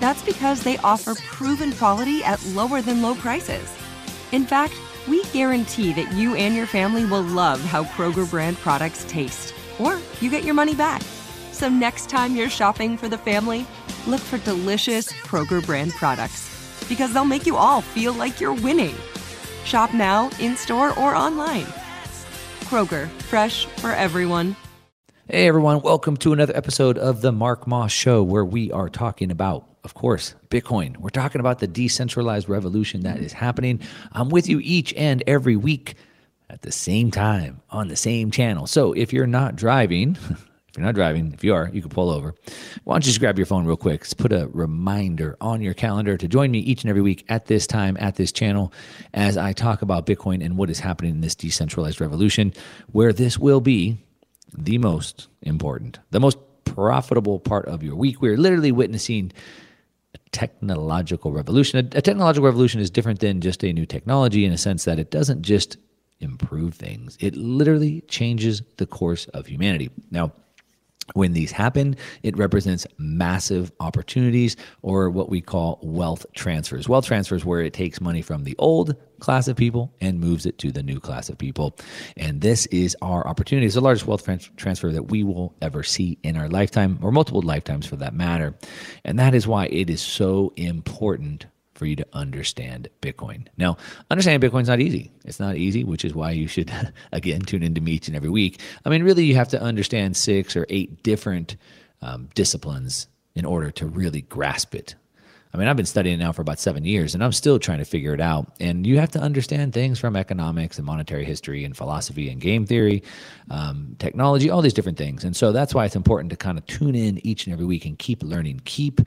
That's because they offer proven quality at lower than low prices. In fact, we guarantee that you and your family will love how Kroger brand products taste, or you get your money back. So next time you're shopping for the family, look for delicious Kroger brand products, because they'll make you all feel like you're winning. Shop now, in-store, or online. Kroger, fresh for everyone. Hey everyone, welcome to another episode of the Mark Moss Show, where we are talking about, of course, Bitcoin. We're talking about the decentralized revolution that is happening. I'm with you each and every week at the same time on the same channel. So if you're not driving, if you are, you can pull over. Why don't you just grab your phone real quick? Just put a reminder on your calendar to join me each and every week at this time, at this channel, as I talk about Bitcoin and what is happening in this decentralized revolution, where this will be the most important, the most profitable part of your week. We're literally witnessing technological revolution. A technological revolution is different than just a new technology in a sense that it doesn't just improve things. It literally changes the course of humanity. Now, when these happen, it represents massive opportunities, or what we call wealth transfers. Wealth transfers, where it takes money from the old class of people and moves it to the new class of people. And this is our opportunity. It's the largest wealth transfer that we will ever see in our lifetime, or multiple lifetimes for that matter. And that is why it is so important for you to understand Bitcoin. Now, understanding Bitcoin is not easy. It's not easy, which is why you should, again, tune into me each and every week. I mean, really, you have to understand 6 or 8 different disciplines in order to really grasp it. I mean, I've been studying now for about 7 years, and I'm still trying to figure it out. And you have to understand things from economics and monetary history and philosophy and game theory, technology, all these different things. And so that's why it's important to kind of tune in each and every week and keep learning, keep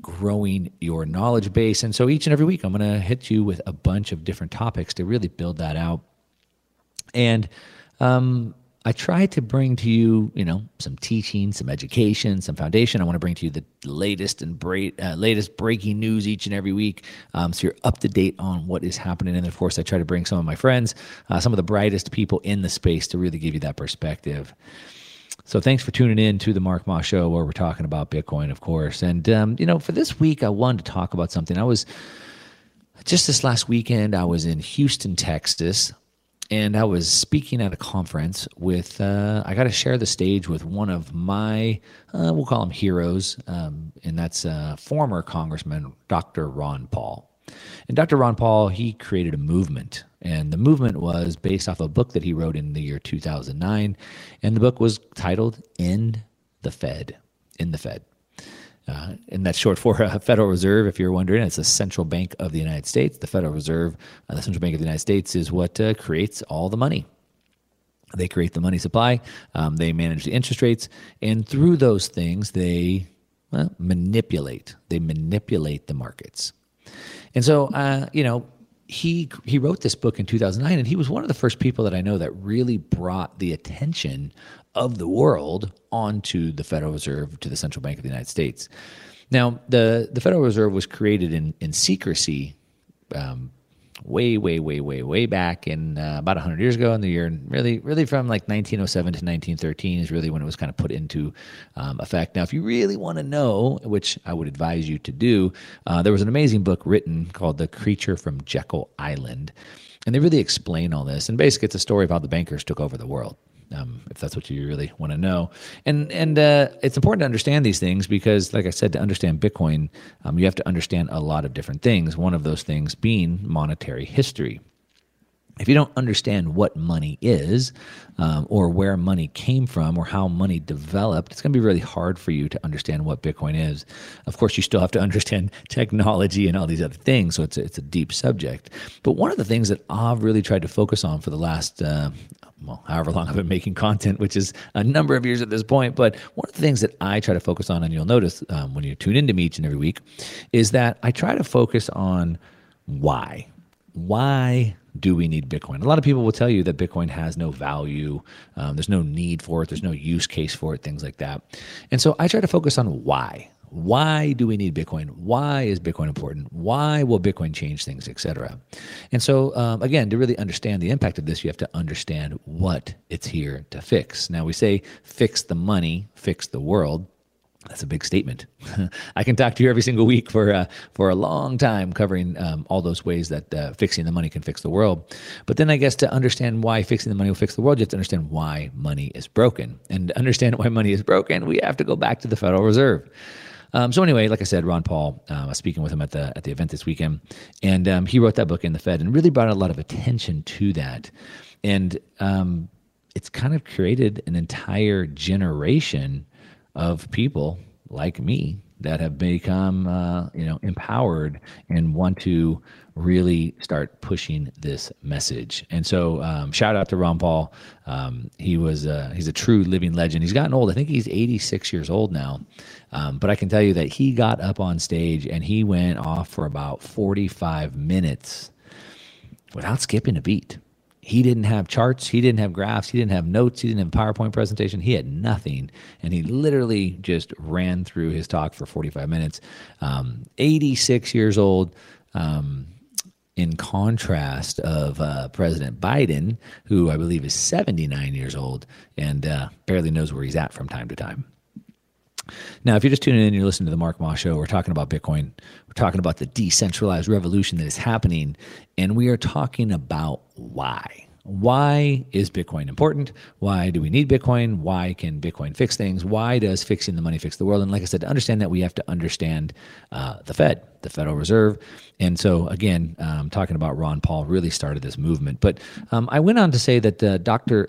growing your knowledge base. And so each and every week, I'm going to hit you with a bunch of different topics to really build that out. And I try to bring to you, some teaching, some education, some foundation. I want to bring to you the latest and latest breaking news each and every week, so you're up to date on what is happening. And of course, I try to bring some of my friends, some of the brightest people in the space, to really give you that perspective. So thanks for tuning in to the Mark Moss Show, where we're talking about Bitcoin, of course. And, for this week, I wanted to talk about something. This last weekend, I was in Houston, Texas, and I was speaking at a conference with, I got to share the stage with one of my, we'll call him heroes, and that's former Congressman Dr. Ron Paul. And Dr. Ron Paul, he created a movement And the movement was based off a book that he wrote in the year 2009. And the book was titled End The FED. End The FED. And that's short for Federal Reserve, if you're wondering. It's the central bank of the United States. The Federal Reserve, the central bank of the United States, is what creates all the money. They create the money supply. They manage the interest rates. And through those things, they manipulate. They manipulate the markets. And so, he wrote this book in 2009, and he was one of the first people that I know that really brought the attention of the world onto the Federal Reserve, to the Central Bank of the United States. Now, the Federal Reserve was created in secrecy way back in about 100 years ago in the year, and really from like 1907 to 1913 is really when it was kind of put into effect. Now, if you really want to know, which I would advise you to do, there was an amazing book written called The Creature from Jekyll Island, and they really explain all this. And basically, it's a story of how the bankers took over the world, if that's what you really want to know. And it's important to understand these things because, like I said, to understand Bitcoin, you have to understand a lot of different things, one of those things being monetary history. If you don't understand what money is or where money came from or how money developed, it's going to be really hard for you to understand what Bitcoin is. Of course, you still have to understand technology and all these other things, so it's a deep subject. But one of the things that I've really tried to focus on for the last however long I've been making content, which is a number of years at this point. But one of the things that I try to focus on, and you'll notice when you tune into me each and every week, is that I try to focus on why. Why do we need Bitcoin? A lot of people will tell you that Bitcoin has no value. There's no need for it. There's no use case for it, things like that. And so I try to focus on why. Why do we need Bitcoin? Why is Bitcoin important? Why will Bitcoin change things, etc.? And so, again, to really understand the impact of this, you have to understand what it's here to fix. Now, we say fix the money, fix the world. That's a big statement. I can talk to you every single week for a long time covering all those ways that fixing the money can fix the world. But then I guess to understand why fixing the money will fix the world, you have to understand why money is broken. And to understand why money is broken, we have to go back to the Federal Reserve. So anyway, like I said, Ron Paul, I was speaking with him at the event this weekend, and he wrote that book, End the FED, and really brought a lot of attention to that. And it's kind of created an entire generation of people like me that have become empowered and want to really start pushing this message. And so shout out to Ron Paul. He's a true living legend. He's gotten old. I think he's 86 years old now. But I can tell you that he got up on stage and he went off for about 45 minutes without skipping a beat. He didn't have charts. He didn't have graphs. He didn't have notes. He didn't have a PowerPoint presentation. He had nothing. And he literally just ran through his talk for 45 minutes. 86 years old. In contrast of President Biden, who I believe is 79 years old and barely knows where he's at from time to time. Now, if you're just tuning in, you're listening to the Mark Moss Show. We're talking about Bitcoin. We're talking about the decentralized revolution that is happening, and we are talking about why. Why is Bitcoin important? Why do we need Bitcoin? Why can Bitcoin fix things? Why does fixing the money fix the world? And like I said, to understand that, we have to understand the Fed, the Federal Reserve. And so, again, talking about Ron Paul really started this movement. But I went on to say that the doctor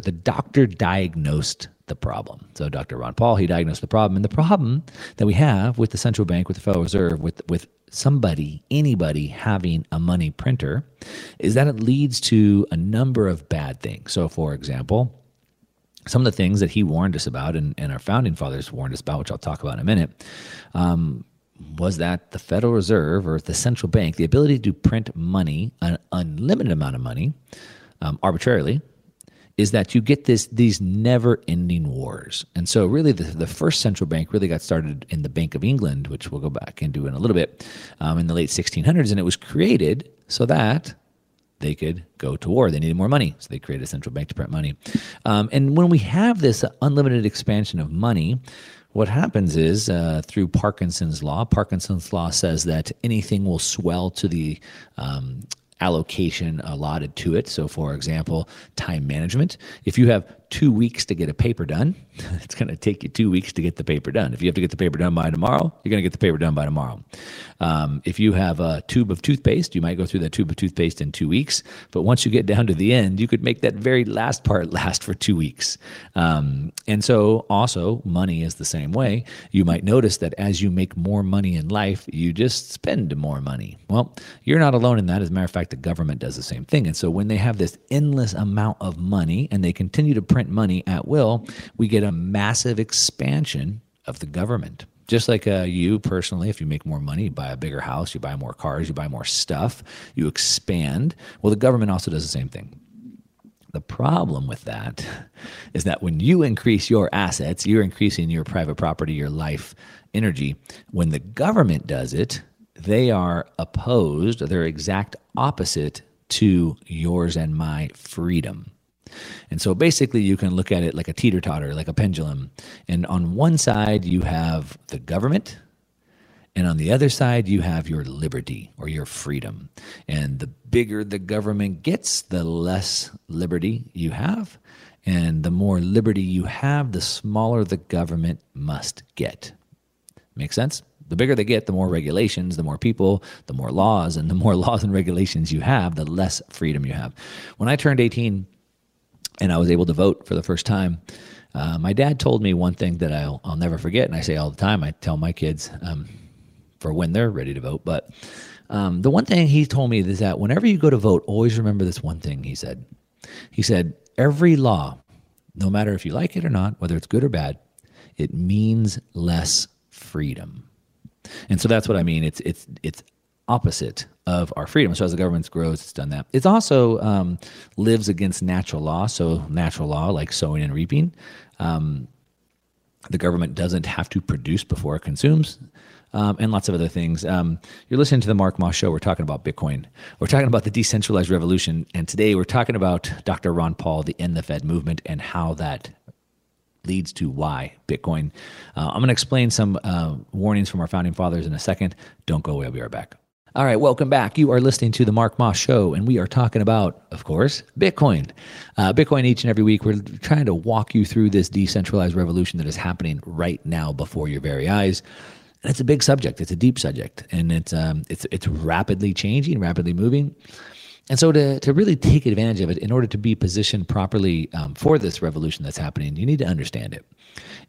diagnosed the problem. So Dr. Ron Paul, he diagnosed the problem. And the problem that we have with the central bank, with the Federal Reserve, with anybody having a money printer is that it leads to a number of bad things. So, for example, some of the things that he warned us about and our founding fathers warned us about, which I'll talk about in a minute, was that the Federal Reserve or the central bank, the ability to print money, an unlimited amount of money, arbitrarily, is that you get these never-ending wars. And so really the first central bank really got started in the Bank of England, which we'll go back and do in a little bit, in the late 1600s. And it was created so that they could go to war. They needed more money, so they created a central bank to print money. And when we have this unlimited expansion of money, what happens is through Parkinson's law, says that anything will swell to the allocation allotted to it. So, for example, time management. If you have 2 weeks to get a paper done, it's going to take you 2 weeks to get the paper done. If you have to get the paper done by tomorrow, you're going to get the paper done by tomorrow. If you have a tube of toothpaste, you might go through that tube of toothpaste in 2 weeks. But once you get down to the end, you could make that very last part last for 2 weeks. And so also money is the same way. You might notice that as you make more money in life, you just spend more money. Well, you're not alone in that. As a matter of fact, the government does the same thing. And so when they have this endless amount of money and they continue to print money at will, we get a massive expansion of the government. Just like you personally, if you make more money, you buy a bigger house, you buy more cars, you buy more stuff, you expand. Well, the government also does the same thing. The problem with that is that when you increase your assets, you're increasing your private property, your life, energy. When the government does it, they are opposed, they're exact opposite to yours and my freedom. And so basically you can look at it like a teeter-totter, like a pendulum. And on one side you have the government, and on the other side you have your liberty or your freedom. And the bigger the government gets, the less liberty you have. And the more liberty you have, the smaller the government must get. Make sense? The bigger they get, the more regulations, the more people, the more laws, and the more laws and regulations you have, the less freedom you have. When I turned 18, and I was able to vote for the first time, my dad told me one thing that I'll never forget, and I say all the time, I tell my kids for when they're ready to vote, but the one thing he told me is that whenever you go to vote, always remember this one thing he said. He said, every law, no matter if you like it or not, whether it's good or bad, it means less freedom. And so that's what I mean. It's opposite of our freedom. So as the government grows, it's done that. It also lives against natural law. So natural law, like sowing and reaping, the government doesn't have to produce before it consumes, and lots of other things. You're listening to the Mark Moss Show. We're talking about Bitcoin. We're talking about the decentralized revolution. And today we're talking about Dr. Ron Paul, the End the FED movement, and how that leads to why Bitcoin. I'm going to explain some warnings from our founding fathers in a second. Don't go away. I'll be right back. All right, welcome back. You are listening to The Mark Moss Show, and we are talking about, of course, Bitcoin. Bitcoin each and every week. We're trying to walk you through this decentralized revolution that is happening right now before your very eyes. And it's a big subject. It's a deep subject, and it's rapidly changing, rapidly moving. And so to really take advantage of it, in order to be positioned properly for this revolution that's happening, you need to understand it.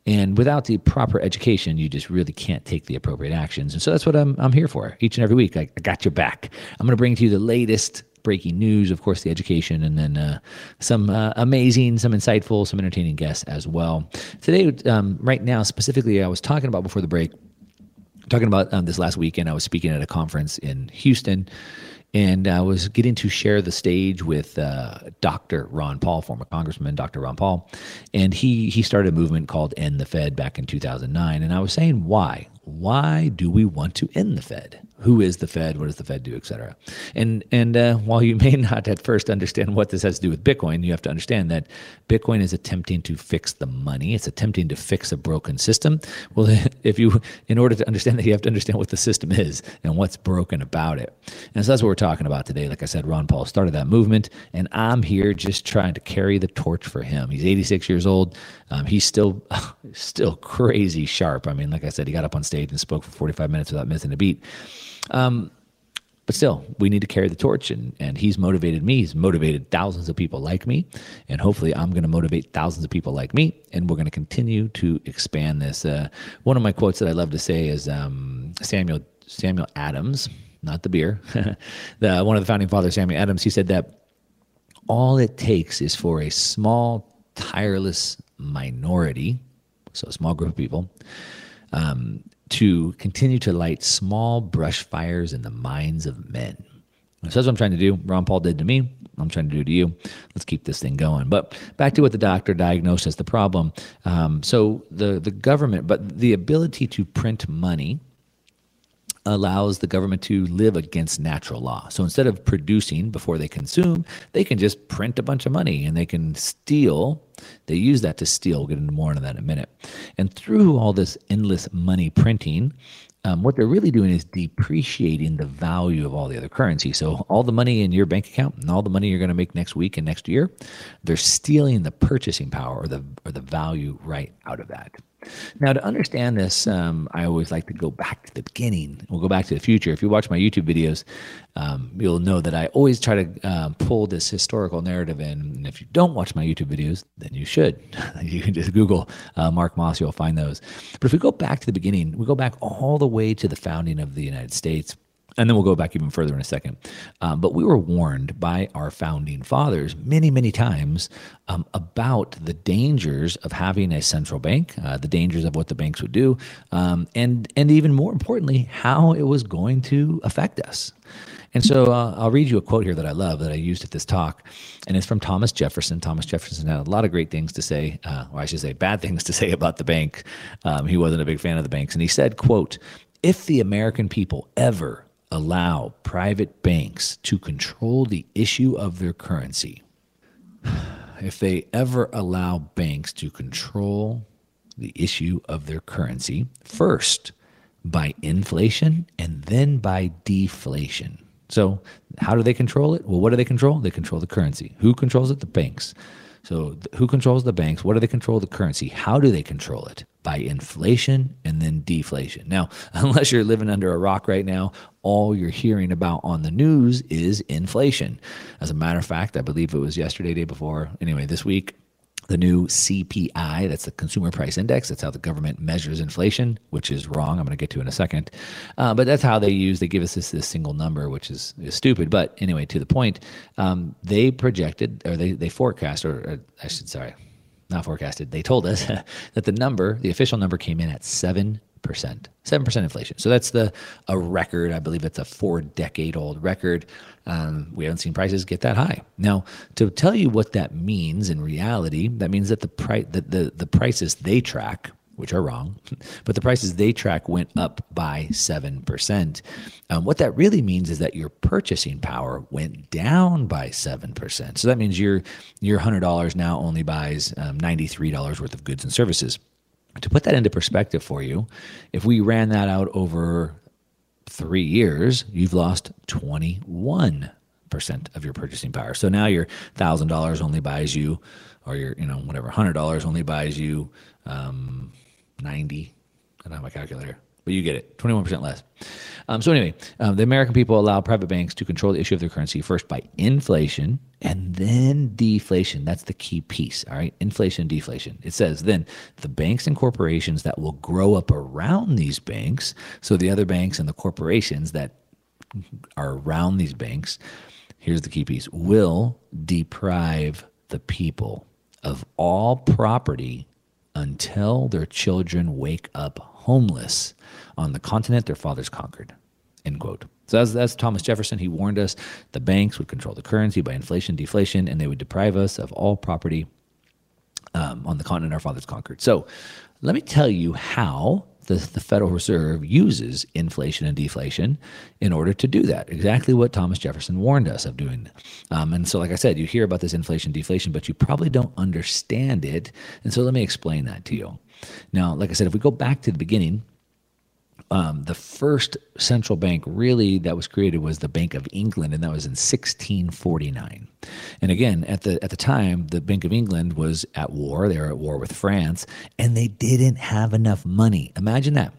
And without the proper education, you just really can't take the appropriate actions. And so that's what I'm here for each and every week. I got your back. I'm going to bring to you the latest breaking news, of course, the education, and then some amazing, some insightful, some entertaining guests as well. Today, right now, specifically, I was talking about before the break, talking about this last weekend, I was speaking at a conference in Houston. And I was getting to share the stage with Dr. Ron Paul, former Congressman Dr. Ron Paul. And he started a movement called End the FED back in 2009. And I was saying, why? Why do we want to end the FED? Who is the FED? What does the FED do, et cetera? And while you may not at first understand what this has to do with Bitcoin, you have to understand that Bitcoin is attempting to fix the money. It's attempting to fix a broken system. Well, in order to understand that, you have to understand what the system is and what's broken about it. And so that's what we're talking about today. Like I said, Ron Paul started that movement, and I'm here just trying to carry the torch for him. He's 86 years old. He's still crazy sharp. I mean, like I said, he got up on stage and spoke for 45 minutes without missing a beat. But still, we need to carry the torch, and he's motivated me. He's motivated thousands of people like me, and hopefully I'm going to motivate thousands of people like me, and we're going to continue to expand this. One of my quotes that I love to say is Samuel Adams, not the beer, one of the founding fathers, Samuel Adams. He said that all it takes is for a small, tireless minority, so a small group of people, to continue to light small brush fires in the minds of men. So that's what I'm trying to do. Ron Paul did to me. I'm trying to do to you. Let's keep this thing going. But back to what the doctor diagnosed as the problem. So the government, but the ability to print money allows the government to live against natural law. So instead of producing before they consume, they can just print a bunch of money and they can steal. They use that to steal. We'll get into more into that in a minute. And through all this endless money printing, what they're really doing is depreciating the value of all the other currency. So all the money in your bank account and all the money you're going to make next week and next year, they're stealing the purchasing power or the value right out of that. Now, to understand this, I always like to go back to the beginning. We'll go back to the future. If you watch my YouTube videos, you'll know that I always try to pull this historical narrative in. And if you don't watch my YouTube videos, then you should. You can just Google Mark Moss. You'll find those. But if we go back to the beginning, we go back all the way to the founding of the United States. And then we'll go back even further in a second. But we were warned by our founding fathers many, many times about the dangers of having a central bank, the dangers of what the banks would do, and even more importantly, how it was going to affect us. And so I'll read you a quote here that I love that I used at this talk, and it's from Thomas Jefferson. Thomas Jefferson had a lot of great things to say, or I should say bad things to say about the bank. He wasn't a big fan of the banks. And he said, quote, "If the American people ever allow private banks to control the issue of their currency. If they ever allow banks to control the issue of their currency, first by inflation and then by deflation." So how do they control it? Well, what do they control? They control the currency. Who controls it? The banks. So who controls the banks? What do they control? The currency. How do they control it? By inflation and then deflation. Now, unless you're living under a rock right now, all you're hearing about on the news is inflation. As a matter of fact, I believe it was yesterday, day before, anyway, this week, the new CPI, that's the Consumer Price Index, that's how the government measures inflation, which is wrong. I'm going to get to in a second. But that's how they give us this single number, which is stupid. But anyway, to the point, they projected, or they forecast, or I should, sorry, not forecasted. They told us that the official number came in at 7%. 7% inflation. So that's a record. I believe it's a 4-decade-old record. We haven't seen prices get that high. Now, to tell you what that means in reality, that means that the prices they track, which are wrong, but the prices they track went up by 7%. What that really means is that your purchasing power went down by 7%. So that means your $100 now only buys $93 worth of goods and services. To put that into perspective for you, if we ran that out over 3 years, you've lost 21% of your purchasing power. So now your $1,000 only buys you, or your, whatever, $100 only buys you 90. I don't have my calculator, but you get it, 21% less. So anyway, the American people allow private banks to control the issue of their currency first by inflation and then deflation. That's the key piece, all right? Inflation, deflation. It says then the banks and corporations that will grow up around these banks, so the other banks and the corporations that are around these banks, here's the key piece, will deprive the people of all property until their children wake up homeless on the continent their fathers conquered, end quote. So that's Thomas Jefferson. He warned us the banks would control the currency by inflation, deflation, and they would deprive us of all property on the continent our fathers conquered. So let me tell you how the Federal Reserve uses inflation and deflation in order to do that, exactly what Thomas Jefferson warned us of doing. And so, like I said, you hear about this inflation, deflation, but you probably don't understand it. And so let me explain that to you. Now, like I said, if we go back to the beginning, the first central bank really that was created was the Bank of England, and that was in 1649. And again, at the time, the Bank of England was at war. They were at war with France, and they didn't have enough money. Imagine that.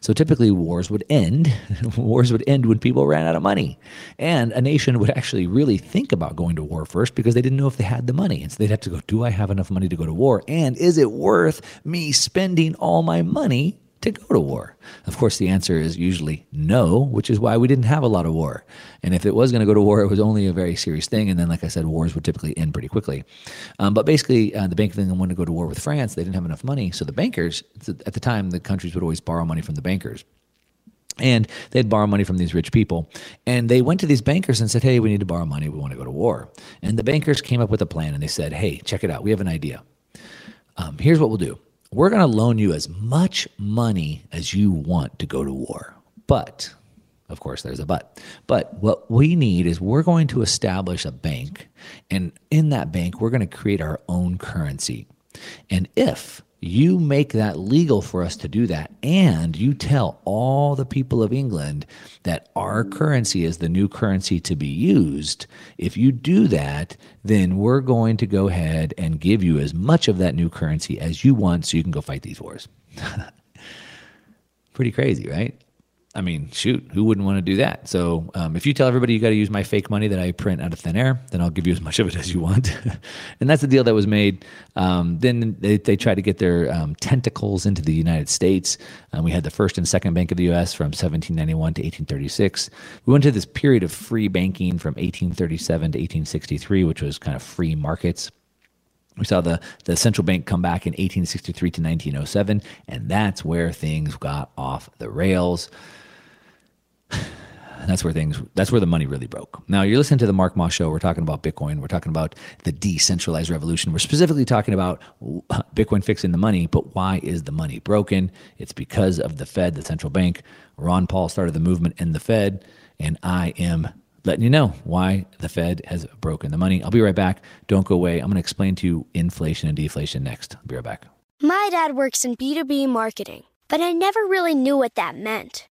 So typically wars would end. Wars would end when people ran out of money. And a nation would actually really think about going to war first because they didn't know if they had the money. And so they'd have to go, do I have enough money to go to war? And is it worth me spending all my money to go to war? Of course, the answer is usually no, which is why we didn't have a lot of war. And if it was going to go to war, it was only a very serious thing. And then, like I said, wars would typically end pretty quickly. But basically, the Bank of England wanted to go to war with France. They didn't have enough money. So the bankers, at the time, the countries would always borrow money from the bankers. And they'd borrow money from these rich people. And they went to these bankers and said, hey, we need to borrow money. We want to go to war. And the bankers came up with a plan and they said, hey, check it out. We have an idea. Here's what we'll do. We're going to loan you as much money as you want to go to war, but Of course, there's a but. But what we need is we're going to establish a bank, and in that bank, we're going to create our own currency. And if you make that legal for us to do that, and you tell all the people of England that our currency is the new currency to be used, if you do that, then we're going to go ahead and give you as much of that new currency as you want so you can go fight these wars. Pretty crazy, right? I mean, shoot, who wouldn't want to do that? So if you tell everybody you got to use my fake money that I print out of thin air, then I'll give you as much of it as you want. And that's the deal that was made. Then they tried to get their tentacles into the United States. We had the first and second Bank of the U.S. from 1791 to 1836. We went to this period of free banking from 1837 to 1863, which was kind of free markets. We saw the central bank come back in 1863 to 1907, and that's where things got off the rails. That's where the money really broke. Now, you're listening to the Mark Moss Show. We're talking about Bitcoin. We're talking about the decentralized revolution. We're specifically talking about Bitcoin fixing the money, but why is the money broken? It's because of the Fed, the central bank. Ron Paul started the movement End the FED, and I am letting you know why the Fed has broken the money. I'll be right back. Don't go away. I'm going to explain to you inflation and deflation next. I'll be right back. My dad works in B2B marketing, but I never really knew what that meant.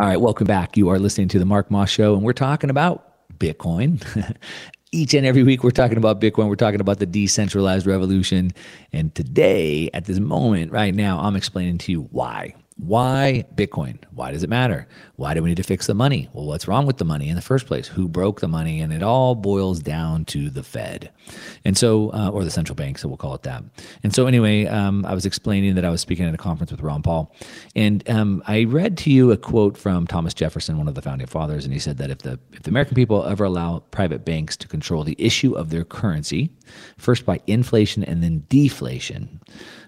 All right, welcome back. You are listening to the Mark Moss Show, and we're talking about Bitcoin. Each and every week, we're talking about Bitcoin. We're talking about the decentralized revolution. And today, at this moment, right now, I'm explaining to you why. Why Bitcoin? Why does it matter? Why do we need to fix the money? Well, what's wrong with the money in the first place? Who broke the money? And it all boils down to the Fed. And so, or the central bank, so we'll call it that. And so anyway, I was explaining that I was speaking at a conference with Ron Paul, and I read to you a quote from Thomas Jefferson, one of the founding fathers, and he said that if the American people ever allow private banks to control the issue of their currency, first by inflation and then deflation,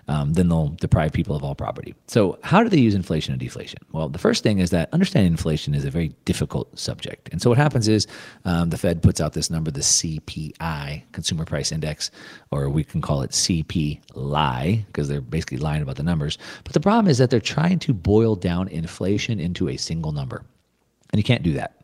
then they'll deprive people of all property. So how do they use inflation and deflation? Well, the first thing is that understanding inflation is a very difficult subject. And so what happens is the Fed puts out this number, the CPI, Consumer Price Index, or we can call it CPI, because they're basically lying about the numbers. But the problem is that they're trying to boil down inflation into a single number. And you can't do that.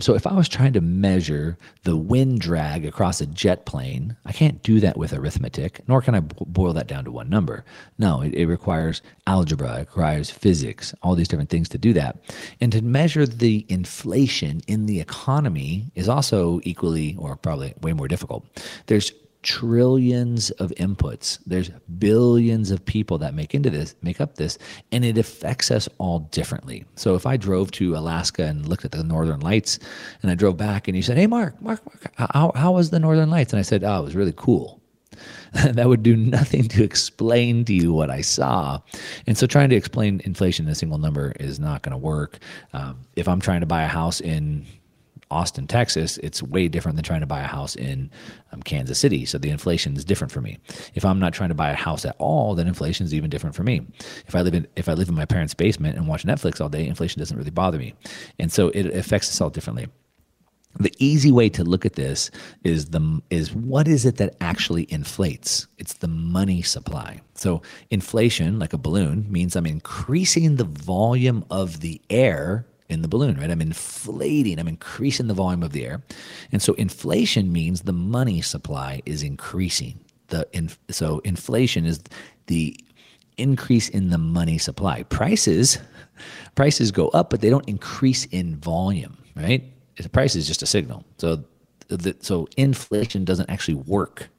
So if I was trying to measure the wind drag across a jet plane, I can't do that with arithmetic, nor can I boil that down to one number. No, it requires algebra, it requires physics, all these different things to do that. And to measure the inflation in the economy is also equally, or probably way more difficult. There's trillions of inputs. There's billions of people that make up this, and it affects us all differently. So if I drove to Alaska and looked at the Northern Lights, and I drove back, and you said, "Hey, Mark, how was the Northern Lights?" And I said, "Oh, it was really cool." That would do nothing to explain to you what I saw. And so trying to explain inflation in a single number is not going to work. If I'm trying to buy a house in Austin, Texas, it's way different than trying to buy a house in Kansas City. So the inflation is different for me. If I'm not trying to buy a house at all, then inflation is even different for me. If I live in my parents' basement and watch Netflix all day, inflation doesn't really bother me. And so it affects us all differently. The easy way to look at this is what is it that actually inflates? It's the money supply. So inflation, like a balloon, means I'm increasing the volume of the air in the balloon, right? I'm increasing the volume of the air. And so inflation means the money supply is increasing. So inflation is the increase in the money supply. Prices go up, but they don't increase in volume, right? The price is just a signal. So inflation doesn't actually work.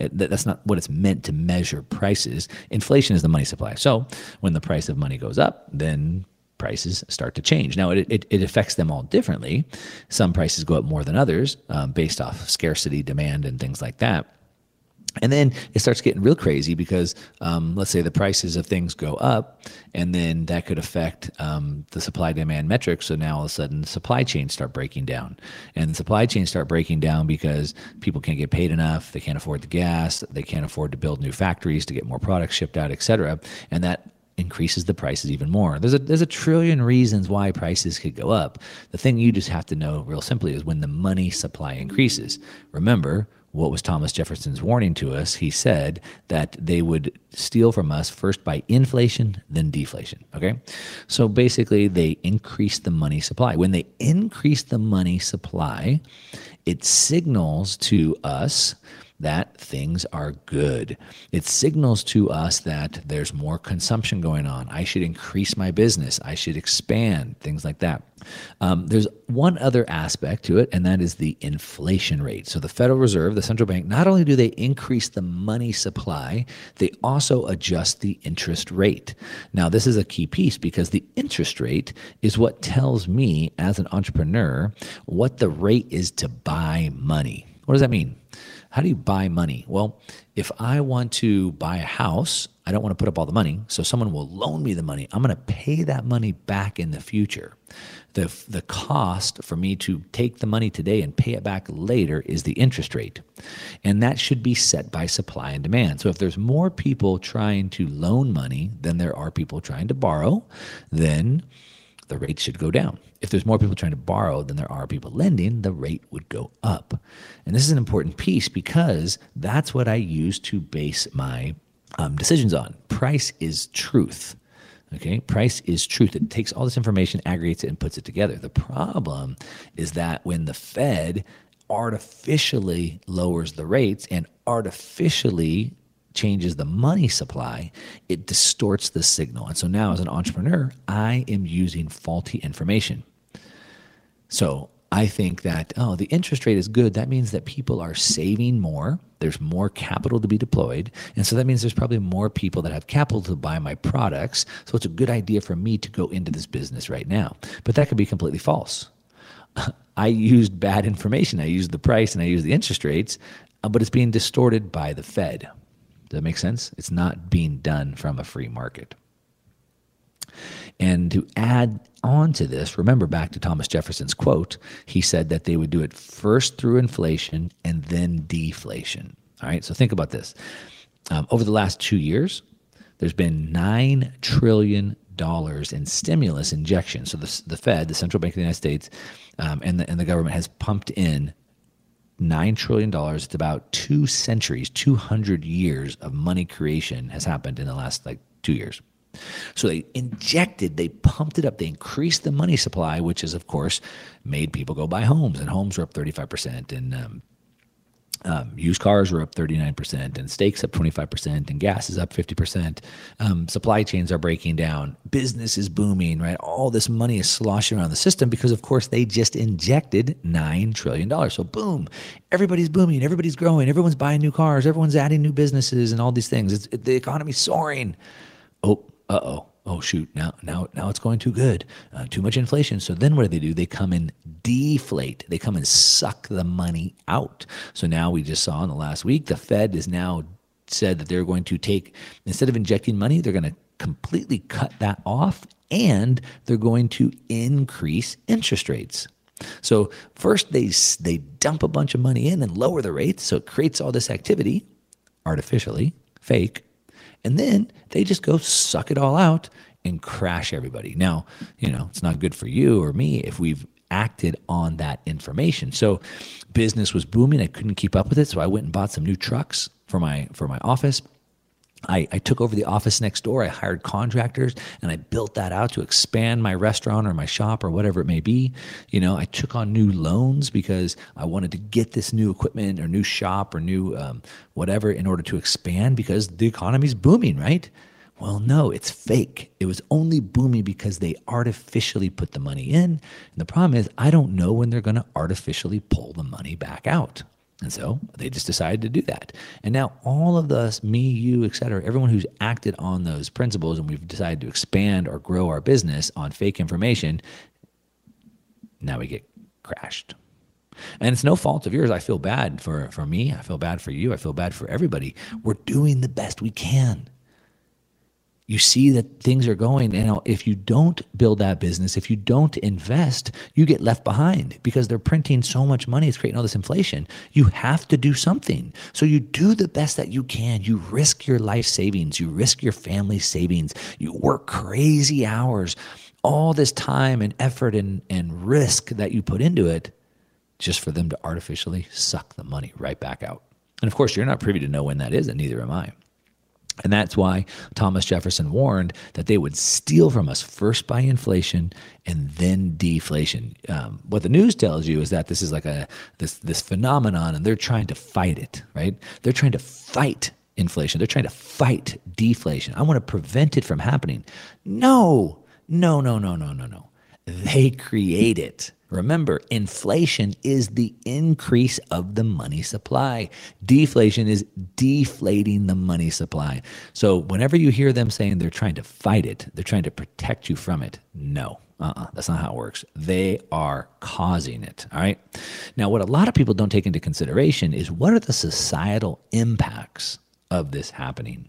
That's not what it's meant to measure prices. Inflation is the money supply. So when the price of money goes up, then prices start to change. Now, it affects them all differently. Some prices go up more than others based off scarcity, demand, and things like that. And then it starts getting real crazy because let's say the prices of things go up, and then that could affect the supply-demand metrics. So now all of a sudden, supply chains start breaking down. And the supply chains start breaking down because people can't get paid enough, they can't afford the gas, they can't afford to build new factories to get more products shipped out, et cetera. And that increases the prices even more. There's a trillion reasons why prices could go up. The thing you just have to know real simply is when the money supply increases. Remember, what was Thomas Jefferson's warning to us? He said that they would steal from us first by inflation, then deflation, okay? So basically, they increase the money supply. When they increase the money supply, it signals to us that things are good. It signals to us that there's more consumption going on. I should increase my business. I should expand, things like that. There's one other aspect to it, and that is the inflation rate. So the Federal Reserve, the central bank, not only do they increase the money supply, they also adjust the interest rate. Now, this is a key piece because the interest rate is what tells me as an entrepreneur what the rate is to buy money. What does that mean? How do you buy money? Well, if I want to buy a house, I don't want to put up all the money, so someone will loan me the money. I'm going to pay that money back in the future. The cost for me to take the money today and pay it back later is the interest rate, and that should be set by supply and demand. So if there's more people trying to loan money than there are people trying to borrow, then the rate should go down. If there's more people trying to borrow than there are people lending, the rate would go up. And this is an important piece because that's what I use to base my decisions on. Price is truth. Okay, price is truth. It takes all this information, aggregates it, and puts it together. The problem is that when the Fed artificially lowers the rates and artificially changes the money supply, it distorts the signal. And so now as an entrepreneur, I am using faulty information. So I think that, the interest rate is good. That means that people are saving more. there's more capital to be deployed. And so that means there's probably more people that have capital to buy my products. So it's a good idea for me to go into this business right now. But that could be completely false. I used bad information. I used the price and I used the interest rates, but it's being distorted by the Fed. Does that make sense? It's not being done from a free market. And to add on to this, remember back to Thomas Jefferson's quote, he said that they would do it first through inflation and then deflation. All right, so think about this. Over the last 2 years, there's been $9 trillion in stimulus injections. So the Fed, the central bank of the United States, and the government has pumped in $9 trillion. It's about 200 years of money creation has happened in the last 2 years. So they pumped it up, they increased the money supply, which has, of course, made people go buy homes. And homes were up 35%, and used cars were up 39%, and steaks up 25%, and gas is up 50%. Supply chains are breaking down. Business is booming, right? All this money is sloshing around the system because, of course, they just injected $9 trillion. So boom, everybody's booming, everybody's growing, everyone's buying new cars, everyone's adding new businesses and all these things. The economy's soaring. Oh, shoot. Now it's going too good. Too much inflation. So then what do? They come and deflate. They come and suck the money out. So now we just saw in the last week, the Fed has now said that they're going to take, instead of injecting money, they're going to completely cut that off, and they're going to increase interest rates. So first they dump a bunch of money in and lower the rates. So it creates all this activity, artificially, fake. And then they just go suck it all out and crash everybody. Now, it's not good for you or me if we've acted on that information. So business was booming. I couldn't keep up with it. So I went and bought some new trucks for my office. I took over the office next door. I hired contractors and I built that out to expand my restaurant or my shop or whatever it may be. I took on new loans because I wanted to get this new equipment or new shop or new whatever in order to expand because the economy's booming, right? Well, no, it's fake. It was only booming because they artificially put the money in. And the problem is I don't know when they're going to artificially pull the money back out. And so they just decided to do that. And now all of us, me, you, et cetera, everyone who's acted on those principles and we've decided to expand or grow our business on fake information, now we get crashed. And it's no fault of yours. I feel bad for me. I feel bad for you. I feel bad for everybody. We're doing the best we can. You see that things are going, and if you don't build that business, if you don't invest, you get left behind because they're printing so much money. It's creating all this inflation. You have to do something. So you do the best that you can. You risk your life savings. You risk your family savings. You work crazy hours, all this time and effort and risk that you put into it just for them to artificially suck the money right back out. And of course, you're not privy to know when that is, and neither am I. And that's why Thomas Jefferson warned that they would steal from us first by inflation and then deflation. What the news tells you is that this is this phenomenon, and they're trying to fight it, right? They're trying to fight inflation. They're trying to fight deflation. I want to prevent it from happening. No. They create it. Remember, inflation is the increase of the money supply. Deflation is deflating the money supply. So whenever you hear them saying they're trying to fight it, they're trying to protect you from it, no. That's not how it works. They are causing it, all right? Now, what a lot of people don't take into consideration is what are the societal impacts of this happening?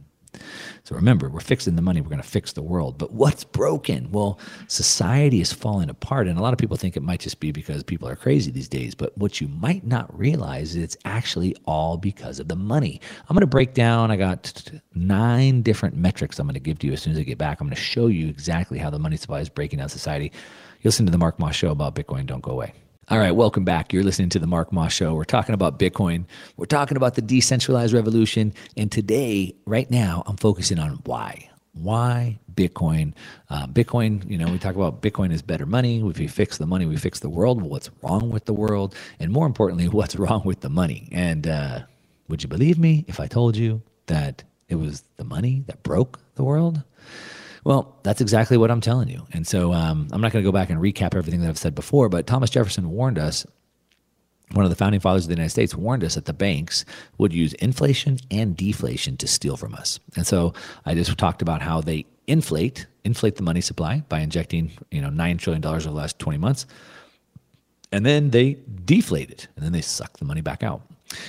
So remember, we're fixing the money, we're going to fix the world. But what's broken? Well, society is falling apart, and a lot of people think it might just be because people are crazy these days. But what you might not realize is it's actually all because of the money. I'm going to break down, I got 9 different metrics I'm going to give to you as soon as I get back. I'm going to show you exactly how the money supply is breaking down society. You listen to the Mark Moss Show about Bitcoin. Don't go away. All right, welcome back. You're listening to the Mark Moss Show. We're talking about Bitcoin. We're talking about the decentralized revolution. And today, right now, I'm focusing on why. Why Bitcoin? Bitcoin, we talk about Bitcoin is better money. If we fix the money, we fix the world. Well, what's wrong with the world? And more importantly, what's wrong with the money? And would you believe me if I told you that it was the money that broke the world? Well, that's exactly what I'm telling you. And so I'm not going to go back and recap everything that I've said before, but Thomas Jefferson warned us One of the founding fathers of the United States warned us that the banks would use inflation and deflation to steal from us. And so I just talked about how they inflate the money supply by injecting, $9 trillion over the last 20 months. And then they deflate it, and then they suck the money back out.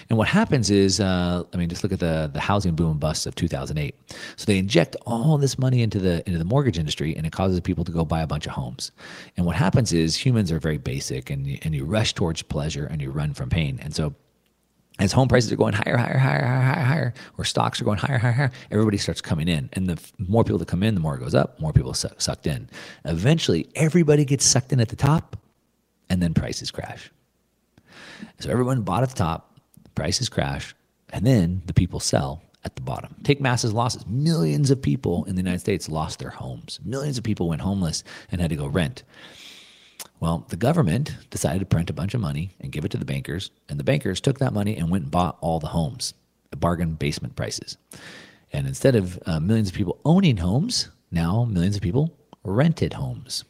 And what happens is, just look at the housing boom and bust of 2008. So they inject all this money into the mortgage industry, and it causes people to go buy a bunch of homes. And what happens is humans are very basic, and you rush towards pleasure and you run from pain. And so as home prices are going higher, or stocks are going higher, everybody starts coming in. And the more people that come in, the more it goes up, more people sucked in. Eventually, everybody gets sucked in at the top, and then prices crash. So everyone bought at the top. Prices crash, and then the people sell at the bottom. Take massive losses. Millions of people in the United States lost their homes. Millions of people went homeless and had to go rent. Well, the government decided to print a bunch of money and give it to the bankers, and the bankers took that money and went and bought all the homes at bargain basement prices. And instead of millions of people owning homes, now millions of people rented homes.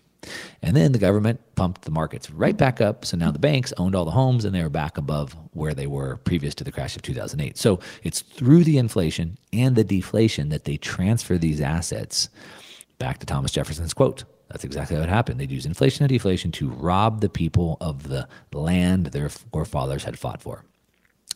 And then the government pumped the markets right back up. So now the banks owned all the homes, and they were back above where they were previous to the crash of 2008. So it's through the inflation and the deflation that they transfer these assets back to Thomas Jefferson's quote. That's exactly what happened. They'd use inflation and deflation to rob the people of the land their forefathers had fought for.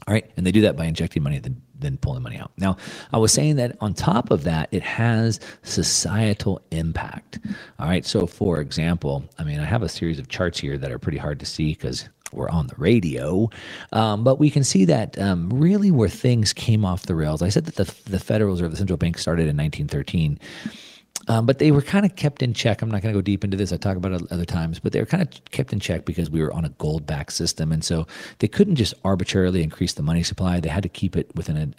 All right. And they do that by injecting money, then pulling money out. Now, I was saying that on top of that, it has societal impact. All right. So, for example, I have a series of charts here that are pretty hard to see because we're on the radio. But we can see that really where things came off the rails. I said that the Federal Reserve, the central bank, started in 1913. But they were kind of kept in check. I'm not going to go deep into this. I talk about it other times. But they were kind of kept in check because we were on a gold-backed system. And so they couldn't just arbitrarily increase the money supply. They had to keep it within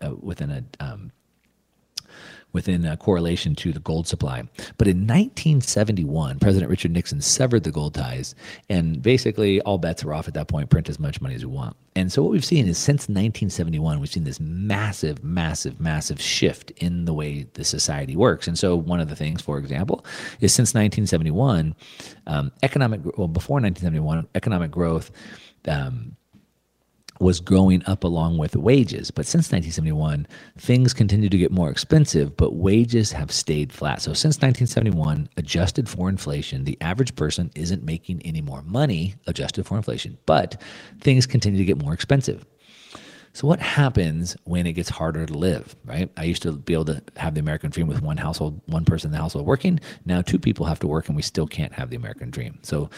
a correlation to the gold supply. But in 1971, President Richard Nixon severed the gold ties, and basically all bets were off at that point, print as much money as we want. And so what we've seen is since 1971, we've seen this massive, massive, massive shift in the way the society works. And so one of the things, for example, is since 1971, before 1971, economic growth was growing up along with wages. But since 1971, things continue to get more expensive, but wages have stayed flat. So since 1971, adjusted for inflation, the average person isn't making any more money adjusted for inflation, but things continue to get more expensive. So what happens when it gets harder to live, right? I used to be able to have the American dream with one person in the household working. Now two people have to work, and we still can't have the American dream. So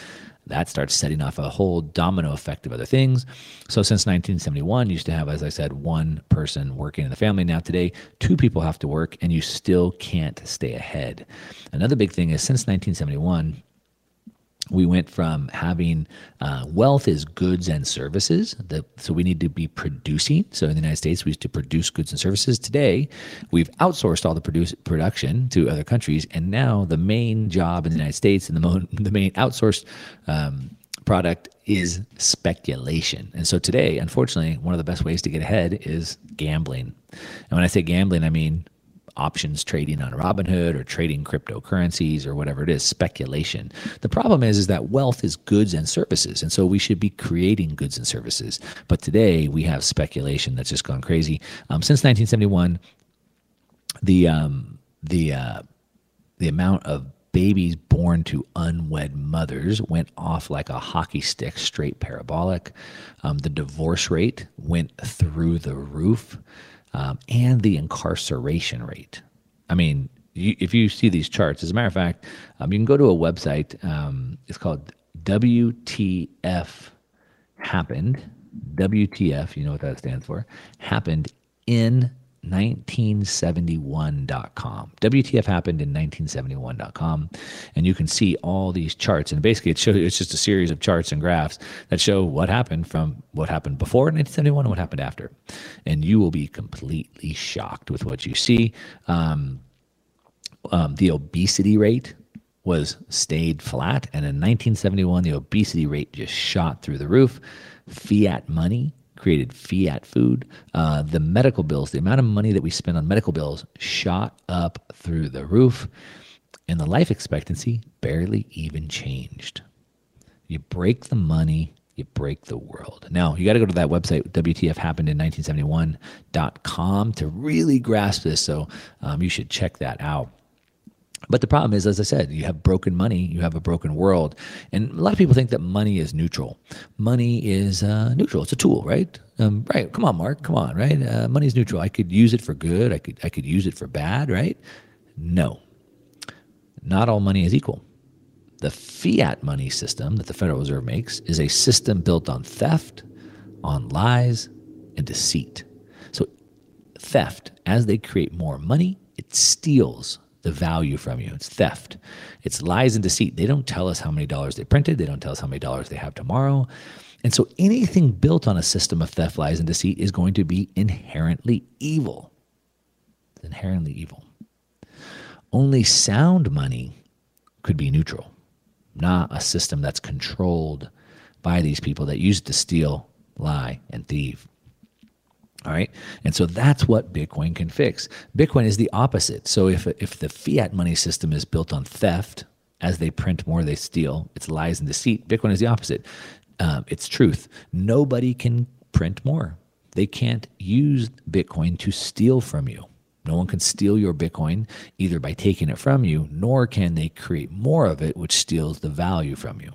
that starts setting off a whole domino effect of other things. So since 1971, you used to have, as I said, one person working in the family. Now today, two people have to work, and you still can't stay ahead. Another big thing is since 1971, we went from having wealth is goods and services. So we need to be producing. So in the United States, we used to produce goods and services. Today, we've outsourced all the production to other countries. And now the main job in the United States and the main outsourced product is speculation. And so today, unfortunately, one of the best ways to get ahead is gambling. And when I say gambling, I mean options trading on Robinhood or trading cryptocurrencies or whatever it is, speculation. The problem is that wealth is goods and services. And so we should be creating goods and services. But today we have speculation that's just gone crazy. Since 1971, the amount of babies born to unwed mothers went off like a hockey stick, straight parabolic. The divorce rate went through the roof. And the incarceration rate. If you see these charts, as a matter of fact, you can go to a website. It's called WTF Happened. WTF, you know what that stands for, happened in 1971.com. WTF happened in 1971.com. And you can see all these charts. And basically, it's just a series of charts and graphs that show what happened from what happened before 1971 and what happened after. And you will be completely shocked with what you see. The obesity rate stayed flat. And in 1971, the obesity rate just shot through the roof. Fiat money created fiat food. The medical bills, the amount of money that we spend on medical bills shot up through the roof, and the life expectancy barely even changed. You break the money You break the world. Now, you got to go to that website, WTFHappenedIn1971.com, to really grasp this. So you should check that out. But the problem is, as I said, you have broken money, you have a broken world. And a lot of people think that money is neutral. Money is neutral. It's a tool, right? Right. Come on, Mark. Come on, right? Money is neutral. I could use it for good. I could use it for bad, right? No. Not all money is equal. The fiat money system that the Federal Reserve makes is a system built on theft, on lies, and deceit. So theft, as they create more money, it steals the value from you. It's theft. It's lies and deceit. They don't tell us how many dollars they printed. They don't tell us how many dollars they have tomorrow. And so anything built on a system of theft, lies, and deceit is going to be inherently evil. It's inherently evil. Only sound money could be neutral. Not a system that's controlled by these people that used to steal, lie, and thieve. All right? And so that's what Bitcoin can fix. Bitcoin is the opposite. So if the fiat money system is built on theft, as they print more, they steal, it's lies and deceit, Bitcoin is the opposite. It's truth. Nobody can print more. They can't use Bitcoin to steal from you. No one can steal your Bitcoin either by taking it from you, nor can they create more of it, which steals the value from you.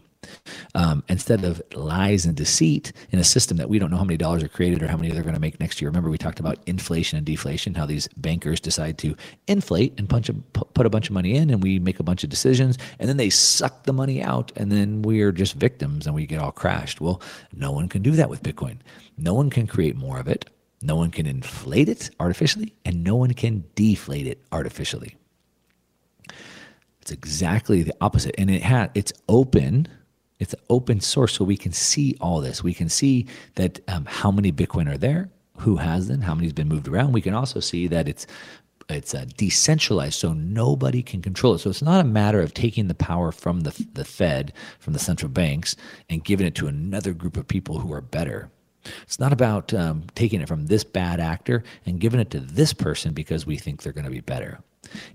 Instead of lies and deceit in a system that we don't know how many dollars are created or how many they're going to make next year. Remember, we talked about inflation and deflation, how these bankers decide to inflate and put a bunch of money in, and we make a bunch of decisions, and then they suck the money out, and then we're just victims and we get all crashed. Well, no one can do that with Bitcoin. No one can create more of it. No one can inflate it artificially, and no one can deflate it artificially. It's exactly the opposite. And it's open. It's an open source, so we can see all this. We can see that how many Bitcoin are there, who has them, how many has been moved around. We can also see that it's decentralized, so nobody can control it. So it's not a matter of taking the power from the Fed, from the central banks, and giving it to another group of people who are better. It's not about taking it from this bad actor and giving it to this person because we think they're going to be better.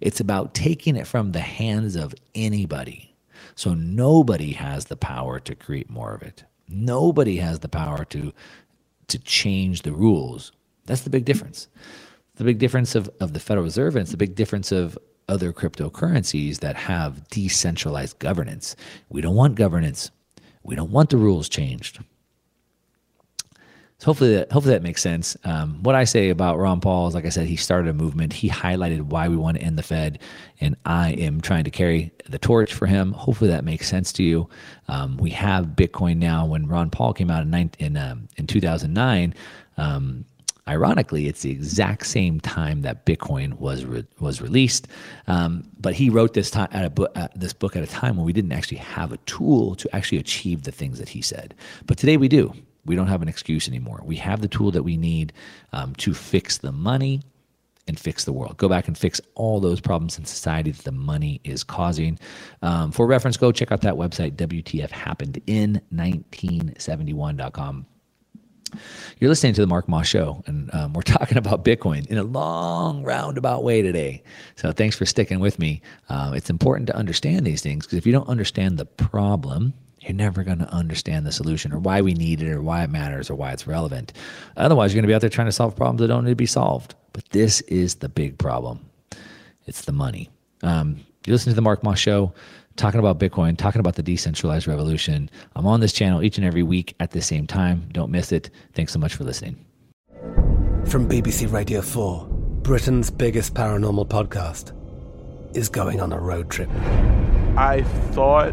It's about taking it from the hands of anybody. So nobody has the power to create more of it. Nobody has the power to change the rules. That's the big difference. The big difference of the Federal Reserve, and it's the big difference of other cryptocurrencies that have decentralized governance. We don't want governance. We don't want the rules changed. So hopefully that makes sense. What I say about Ron Paul is, like I said, he started a movement. He highlighted why we want to end the Fed, and I am trying to carry the torch for him. Hopefully that makes sense to you. We have Bitcoin now. When Ron Paul came out in 2009, ironically, it's the exact same time that Bitcoin was released. But he wrote this book at a time when we didn't actually have a tool to actually achieve the things that he said. But today we do. We don't have an excuse anymore. We have the tool that we need to fix the money and fix the world. Go back and fix all those problems in society that the money is causing. For reference, go check out that website, WTFHappenedIn1971.com. You're listening to The Mark Moss Show, and we're talking about Bitcoin in a long roundabout way today. So thanks for sticking with me. It's important to understand these things, because if you don't understand the problem, you're never going to understand the solution, or why we need it, or why it matters, or why it's relevant. Otherwise, you're going to be out there trying to solve problems that don't need to be solved. But this is the big problem. It's the money. You listen to The Mark Moss Show, talking about Bitcoin, talking about the decentralized revolution. I'm on this channel each and every week at the same time. Don't miss it. Thanks so much for listening. From BBC Radio 4, Britain's biggest paranormal podcast is going on a road trip. I thought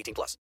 18+.